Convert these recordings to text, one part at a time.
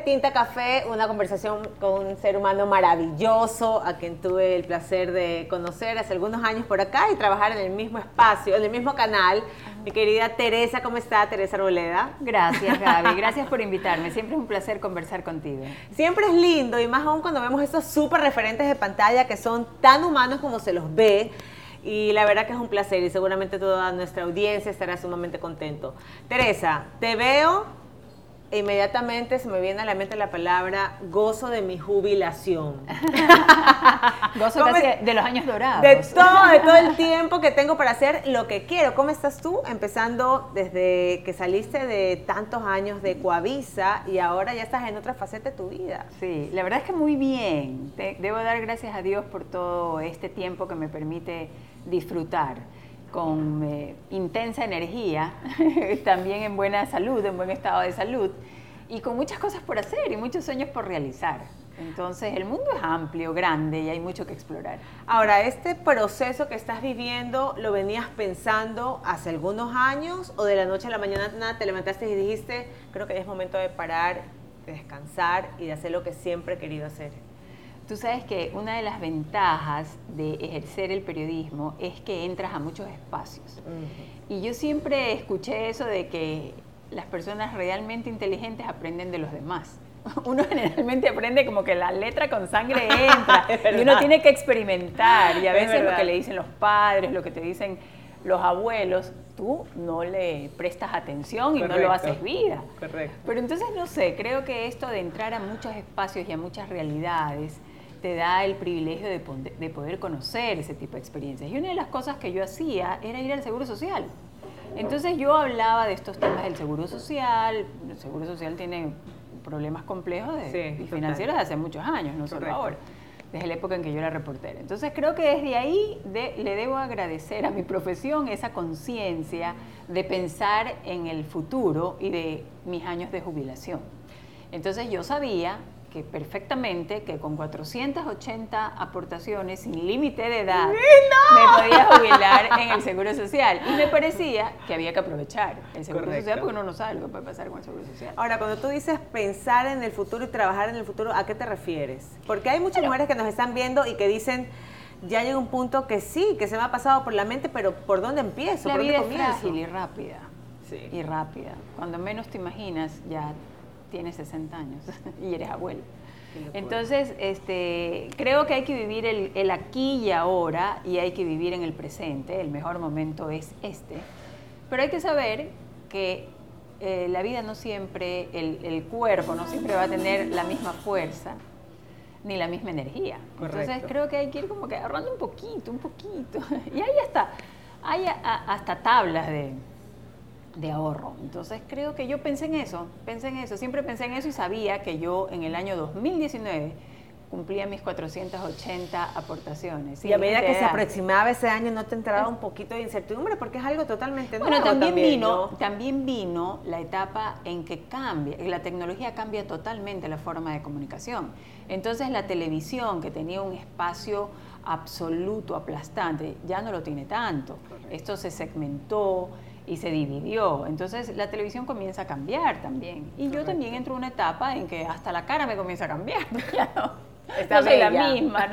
de Tinta Café, una conversación con un ser humano maravilloso, a quien tuve el placer de conocer hace algunos años por acá y trabajar en el mismo espacio, en el mismo canal. Mi querida Teresa, ¿cómo está? Teresa Arboleda. Gracias, Gaby. Gracias por invitarme. Siempre es un placer conversar contigo. Siempre es lindo, y más aún cuando vemos estos súper referentes de pantalla que son tan humanos como se los ve. Y la verdad que es un placer, y seguramente toda nuestra audiencia estará sumamente contento. Teresa, te veo e inmediatamente se me viene a la mente la palabra gozo de mi jubilación. Gozo casi de los años dorados. De todo el tiempo que tengo para hacer lo que quiero. ¿Cómo estás tú? Empezando desde que saliste de tantos años de Coavisa y ahora ya estás en otra faceta de tu vida. Sí, la verdad es que muy bien. Debo dar gracias a Dios por todo este tiempo que me permite disfrutar con intensa energía, también en buena salud, en buen estado de salud, y con muchas cosas por hacer y muchos sueños por realizar. Entonces, el mundo es amplio, grande, y hay mucho que explorar. Ahora, ¿este proceso que estás viviendo lo venías pensando hace algunos años, o de la noche a la mañana te levantaste y dijiste, creo que ya es momento de parar, de descansar y de hacer lo que siempre he querido hacer? Tú sabes que una de las ventajas de ejercer el periodismo es que entras a muchos espacios. Uh-huh. Y yo siempre escuché eso de que las personas realmente inteligentes aprenden de los demás. Uno generalmente aprende como que la letra con sangre entra. Y uno tiene que experimentar. Y a veces lo que le dicen los padres, lo que te dicen los abuelos, tú no le prestas atención y no lo haces vida. Correcto. Pero entonces, no sé, creo que esto de entrar a muchos espacios y a muchas realidades te da el privilegio de poder conocer ese tipo de experiencias. Y una de las cosas que yo hacía era ir al Seguro Social. Entonces yo hablaba de estos temas del Seguro Social. El Seguro Social tiene problemas complejos y financieros de hace muchos años, no solo ahora, desde la época en que yo era reportera. Entonces creo que desde ahí le debo agradecer a mi profesión esa conciencia de pensar en el futuro y de mis años de jubilación. Entonces yo sabía que perfectamente, que con 480 aportaciones sin límite de edad, ¡no!, me podía jubilar en el Seguro Social. Y me parecía que había que aprovechar el Seguro Social, porque uno no sabe lo que puede pasar con el Seguro Social. Ahora, cuando tú dices pensar en el futuro y trabajar en el futuro, ¿a qué te refieres? Porque hay muchas mujeres que nos están viendo y que dicen, ya llega un punto que sí, que se me ha pasado por la mente, pero ¿por dónde empiezo? La vida es frágil y rápida. Sí. Y rápida. Cuando menos te imaginas, ya tienes 60 años y eres abuelo. Entonces, creo que hay que vivir el aquí y ahora, y hay que vivir en el presente. El mejor momento es este. Pero hay que saber que la vida no siempre, el cuerpo no siempre va a tener la misma fuerza ni la misma energía. Correcto. Entonces, creo que hay que ir como que ahorrando un poquito. Y hay hasta tablas de ahorro. Entonces creo que yo pensé en eso, siempre pensé en eso, y sabía que yo en el año 2019 cumplía mis 480 aportaciones. Y a medida que se aproximaba ese año, ¿no te entraba un poquito de incertidumbre? Porque es algo totalmente nuevo. Bueno, también vino la etapa en que la tecnología cambia totalmente la forma de comunicación. Entonces la televisión, que tenía un espacio absoluto, aplastante, ya no lo tiene tanto. Correcto. Esto se segmentó y se dividió. Entonces la televisión comienza a cambiar también. Y yo también entro en una etapa en que hasta la cara me comienza a cambiar. No soy la misma.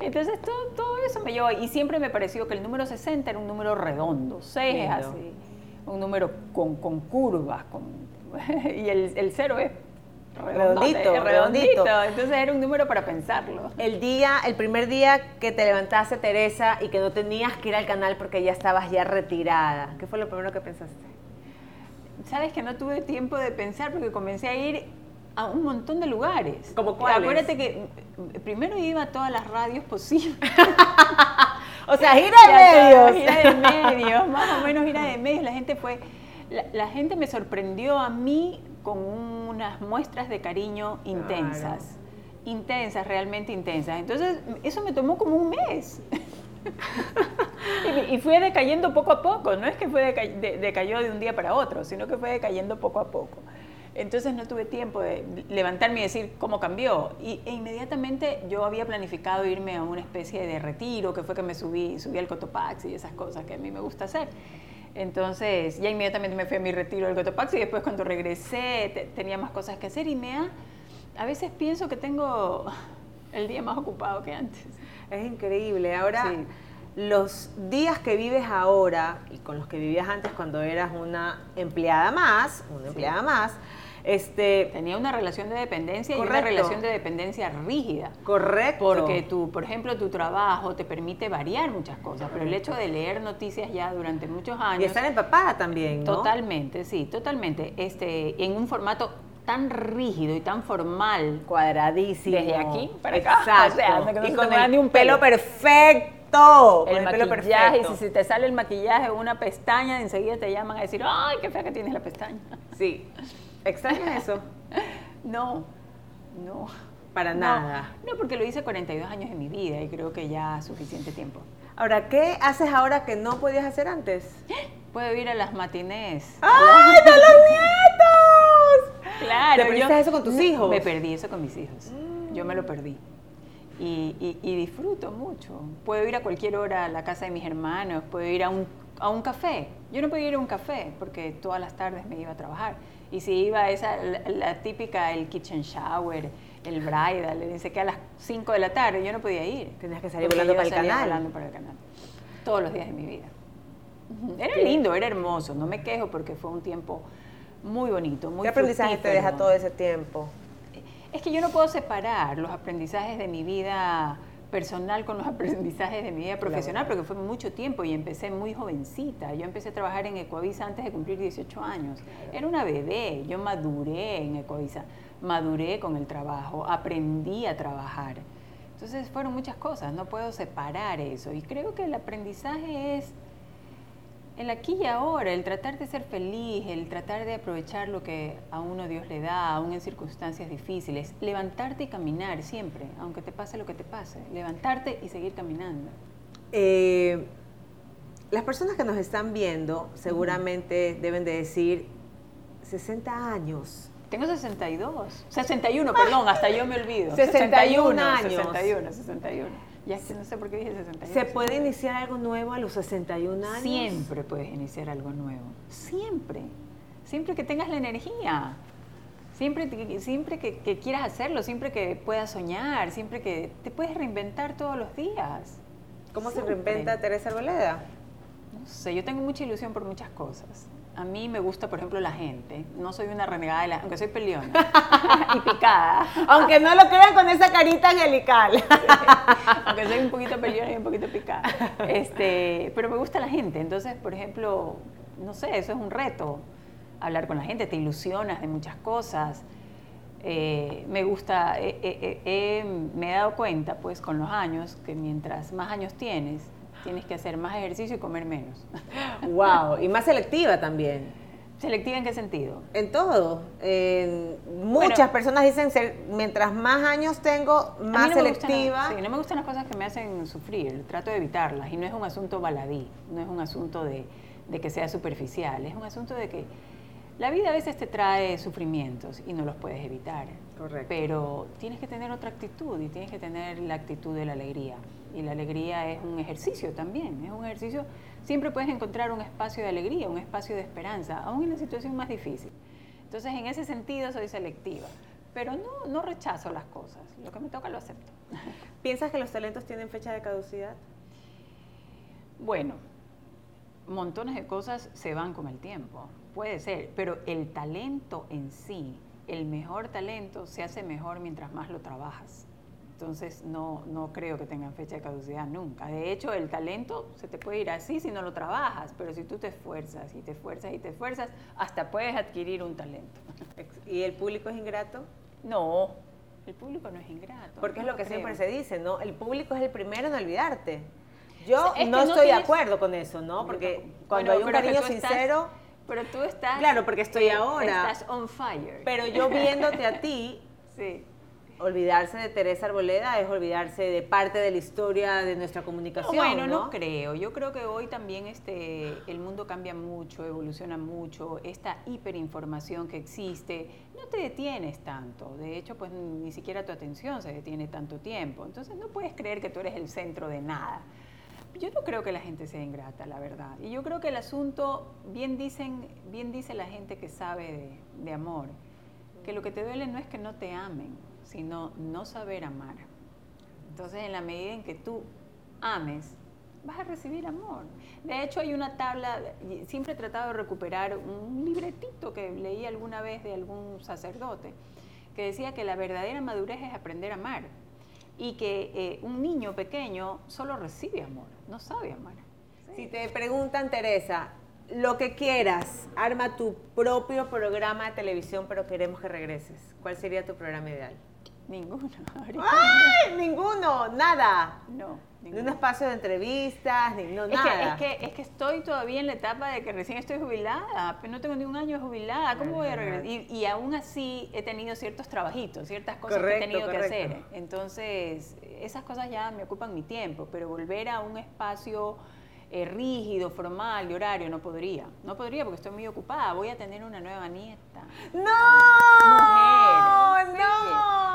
Entonces todo eso me llevó. Y siempre me pareció que el número 60 era un número redondo. 6 es así. Un número con curvas. Y el 0 es redondito. Entonces era un número para pensarlo. El primer día que te levantaste, Teresa, y que no tenías que ir al canal porque ya estabas ya retirada, ¿qué fue lo primero que pensaste? Sabes que no tuve tiempo de pensar porque comencé a ir a un montón de lugares. ¿Cómo cuáles? Acuérdate que primero iba a todas las radios posibles. O sea, gira de medios. La gente me sorprendió a mí con unas muestras de cariño realmente intensas. Entonces, eso me tomó como un mes. Y fue decayendo poco a poco. No es que decayó de un día para otro, sino que fue decayendo poco a poco. Entonces, no tuve tiempo de levantarme y decir cómo cambió. E inmediatamente yo había planificado irme a una especie de retiro, que fue que me subí al Cotopaxi y esas cosas que a mí me gusta hacer. Entonces, ya inmediatamente me fui a mi retiro del Cotopaxi y después cuando regresé tenía más cosas que hacer y a veces pienso que tengo el día más ocupado que antes. Es increíble. Ahora, sí. Los días que vives ahora y con los que vivías antes cuando eras una empleada más, tenía una relación de dependencia. Correcto. Y una relación de dependencia rígida. Correcto. Porque por ejemplo, tu trabajo te permite variar muchas cosas, pero el hecho de leer noticias ya durante muchos años... Y estar empapada también, ¿no? Totalmente, sí, totalmente. En un formato tan rígido y tan formal. Cuadradísimo. Desde aquí para acá. Exacto. O sea, no y con el, ni un pelo perfecto. Todo, el maquillaje, pelo perfecto. Si te sale el maquillaje o una pestaña, enseguida te llaman a decir, ¡ay, qué fea que tienes la pestaña! Sí. ¿Extrañas eso? No. Para nada. No, porque lo hice 42 años de mi vida y creo que ya suficiente tiempo. Ahora, ¿qué haces ahora que no podías hacer antes? Puedo ir a las matinés. ¡Ay, de los nietos! Claro. ¿Te perdiste eso con tus hijos? Me perdí eso con mis hijos. Yo me lo perdí. Y disfruto mucho. Puedo ir a cualquier hora a la casa de mis hermanos, puedo ir a un café. Yo no podía ir a un café porque todas las tardes me iba a trabajar. Y si iba a la típica, el kitchen shower, el bridal, le dice que a las 5 de la tarde yo no podía ir. Tenías que salir volando para el canal. Volando para el canal. Todos los días de mi vida. Era lindo, era hermoso, no me quejo porque fue un tiempo muy bonito, muy fructífero. ¿Qué aprendizaje te deja todo ese tiempo? Es que yo no puedo separar los aprendizajes de mi vida personal con los aprendizajes de mi vida profesional, porque fue mucho tiempo y empecé muy jovencita. Yo empecé a trabajar en Ecuavisa antes de cumplir 18 años. Era una bebé. Yo maduré en Ecuavisa. Maduré con el trabajo. Aprendí a trabajar. Entonces fueron muchas cosas. No puedo separar eso. Y creo que el aprendizaje es el aquí y ahora, el tratar de ser feliz, el tratar de aprovechar lo que a uno Dios le da, aún en circunstancias difíciles, levantarte y caminar siempre, aunque te pase lo que te pase, levantarte y seguir caminando. Las personas que nos están viendo seguramente deben de decir 60 años. Tengo 61, perdón, hasta yo me olvido. 61 años. 61. Ya no sé por qué dije 61. ¿Se puede iniciar algo nuevo a los 61 años? Siempre puedes iniciar algo nuevo. Siempre. Siempre que tengas la energía. Siempre que quieras hacerlo. Siempre que puedas soñar. Siempre que te puedes reinventar todos los días. ¿Cómo se reinventa Teresa Arboleda? No sé, yo tengo mucha ilusión por muchas cosas. A mí me gusta, por ejemplo, la gente. No soy una renegada de la gente, aunque soy peleona y picada. Aunque no lo crean con esa carita angelical. Sí. Aunque soy un poquito peleona y un poquito picada. Pero me gusta la gente. Entonces, por ejemplo, no sé, eso es un reto. Hablar con la gente, te ilusionas de muchas cosas. Me gusta, me he dado cuenta, pues, con los años, que mientras más años tienes que hacer más ejercicio y comer menos. ¡Wow! Y más selectiva también. ¿Selectiva en qué sentido? En todo. Muchas personas dicen, mientras más años tengo, más selectiva. No me gustan las cosas que me hacen sufrir, trato de evitarlas. Y no es un asunto baladí, no es un asunto de que sea superficial, es un asunto de que la vida a veces te trae sufrimientos y no los puedes evitar. Correcto. Pero tienes que tener otra actitud y tienes que tener la actitud de la alegría. Y la alegría es un ejercicio también, es un ejercicio. Siempre puedes encontrar un espacio de alegría, un espacio de esperanza, aún en la situación más difícil. Entonces, en ese sentido soy selectiva, pero no rechazo las cosas. Lo que me toca lo acepto. ¿Piensas que los talentos tienen fecha de caducidad? Bueno, montones de cosas se van con el tiempo. Puede ser, pero el talento en sí, el mejor talento se hace mejor mientras más lo trabajas. Entonces no creo que tengan fecha de caducidad nunca. De hecho, el talento se te puede ir así si no lo trabajas, pero si tú te esfuerzas y te esfuerzas y te esfuerzas, hasta puedes adquirir un talento. ¿Y el público es ingrato? No, el público no es ingrato. Porque es lo que siempre se dice, ¿no? El público es el primero en olvidarte. Yo no estoy de acuerdo con eso, ¿no? Porque cuando hay un cariño sincero... Pero tú estás... Claro, porque estoy ahora. Estás on fire. Pero yo viéndote a ti, sí. Olvidarse de Teresa Arboleda es olvidarse de parte de la historia de nuestra comunicación, ¿no? Bueno, no creo. Yo creo que hoy también el mundo cambia mucho, evoluciona mucho. Esta hiperinformación que existe, no te detienes tanto. De hecho, pues ni siquiera tu atención se detiene tanto tiempo. Entonces no puedes creer que tú eres el centro de nada. Yo no creo que la gente sea ingrata, la verdad. Y yo creo que el asunto, bien dice la gente que sabe de amor, que lo que te duele no es que no te amen, sino no saber amar. Entonces, en la medida en que tú ames, vas a recibir amor. De hecho, hay una tabla, siempre he tratado de recuperar un libretito que leí alguna vez de algún sacerdote, que decía que la verdadera madurez es aprender a amar y que un niño pequeño solo recibe amor, no sabe amar. Sí. Si te preguntan, Teresa, lo que quieras, arma tu propio programa de televisión, pero queremos que regreses, ¿cuál sería tu programa ideal? Ninguno. ¡Ay! ¡Ninguno! ¡Nada! No. Ninguno. Ni un espacio de entrevistas, nada. Es que estoy todavía en la etapa de que recién estoy jubilada, pero no tengo ni un año jubilada. ¿Cómo voy a regresar? Y aún así he tenido ciertos trabajitos, ciertas cosas que he tenido que hacer. Entonces, esas cosas ya me ocupan mi tiempo, pero volver a un espacio rígido, formal, de horario, no podría porque estoy muy ocupada. Voy a tener una nueva nieta. ¡No! Mujer, ¡no!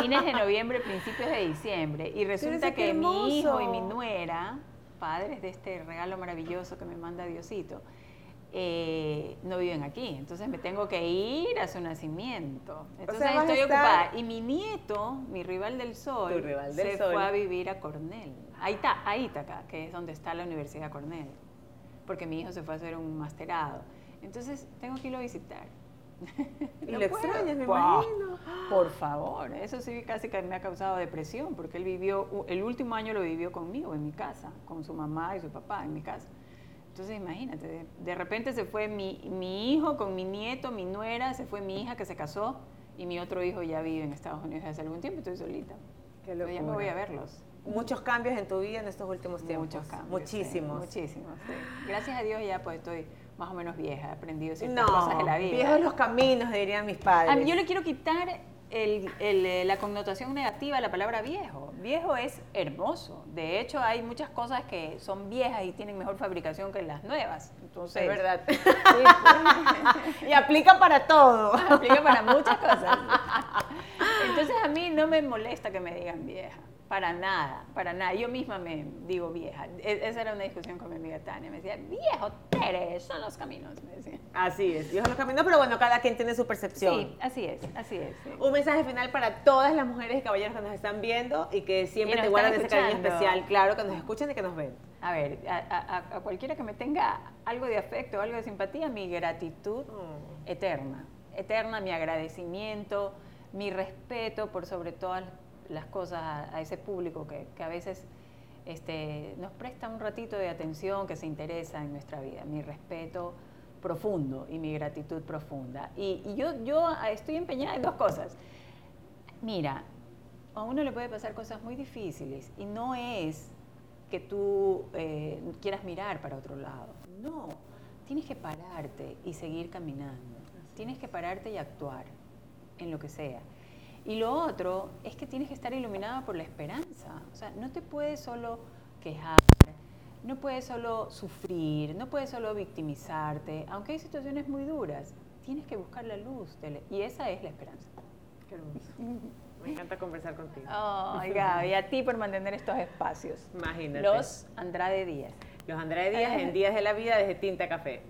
Fines de noviembre, principios de diciembre, y resulta que mi hijo y mi nuera, padres de este regalo maravilloso que me manda Diosito, no viven aquí, entonces me tengo que ir a su nacimiento. Entonces, estoy ocupada. Y mi nieto, mi rival del sol, fue a vivir a Cornell, a Ítaca, que es donde está la Universidad Cornell, porque mi hijo se fue a hacer un masterado. Entonces tengo que irlo a visitar. Y no lo extrañas, me imagino. Por favor, eso sí casi que me ha causado depresión, porque él vivió, el último año lo vivió conmigo en mi casa, con su mamá y su papá en mi casa. Entonces, imagínate, de repente se fue mi hijo con mi nieto, mi nuera, se fue mi hija que se casó y mi otro hijo ya vive en Estados Unidos desde hace algún tiempo, estoy solita. Pero ya me voy a verlos. Muchos cambios en tu vida en estos últimos tiempos. Muchos cambios. Muchísimos. Sí, muchísimos, sí. Gracias a Dios ya pues estoy más o menos vieja, he aprendido ciertas cosas de la vida. Viejos los caminos, dirían mis padres. A mí, yo le quiero quitar la connotación negativa a la palabra viejo. Viejo es hermoso. De hecho, hay muchas cosas que son viejas y tienen mejor fabricación que las nuevas. Entonces, es verdad. Sí, pues. Y aplica para todo. Aplica para muchas cosas. Entonces, a mí no me molesta que me digan vieja. Para nada, para nada. Yo misma me digo vieja. Esa era una discusión con mi amiga Tania. Me decía, viejo Tere, son los caminos, me decía. Así es, viejos los caminos, pero bueno, cada quien tiene su percepción. Sí, así es. Sí. Un mensaje final para todas las mujeres y caballeros que nos están viendo y que siempre te guardan ese cariño especial. Claro, que nos escuchen y que nos ven. A ver, a cualquiera que me tenga algo de afecto, algo de simpatía, mi gratitud eterna, mi agradecimiento, mi respeto por sobre todas las cosas a ese público que a veces nos presta un ratito de atención, que se interesa en nuestra vida. Mi respeto profundo y mi gratitud profunda. Y yo estoy empeñada en dos cosas. Mira, a uno le puede pasar cosas muy difíciles y no es que tú quieras mirar para otro lado. No, tienes que pararte y seguir caminando. Tienes que pararte y actuar en lo que sea. Y lo otro es que tienes que estar iluminada por la esperanza. O sea, no te puedes solo quejar, no puedes solo sufrir, no puedes solo victimizarte. Aunque hay situaciones muy duras, tienes que buscar la luz. Y esa es la esperanza. Qué hermoso. Me encanta conversar contigo. Ay, Gaby, a ti por mantener estos espacios. Imagínate. Los Andrade Díaz. Los Andrade Díaz en Días de la Vida desde Tinta Café.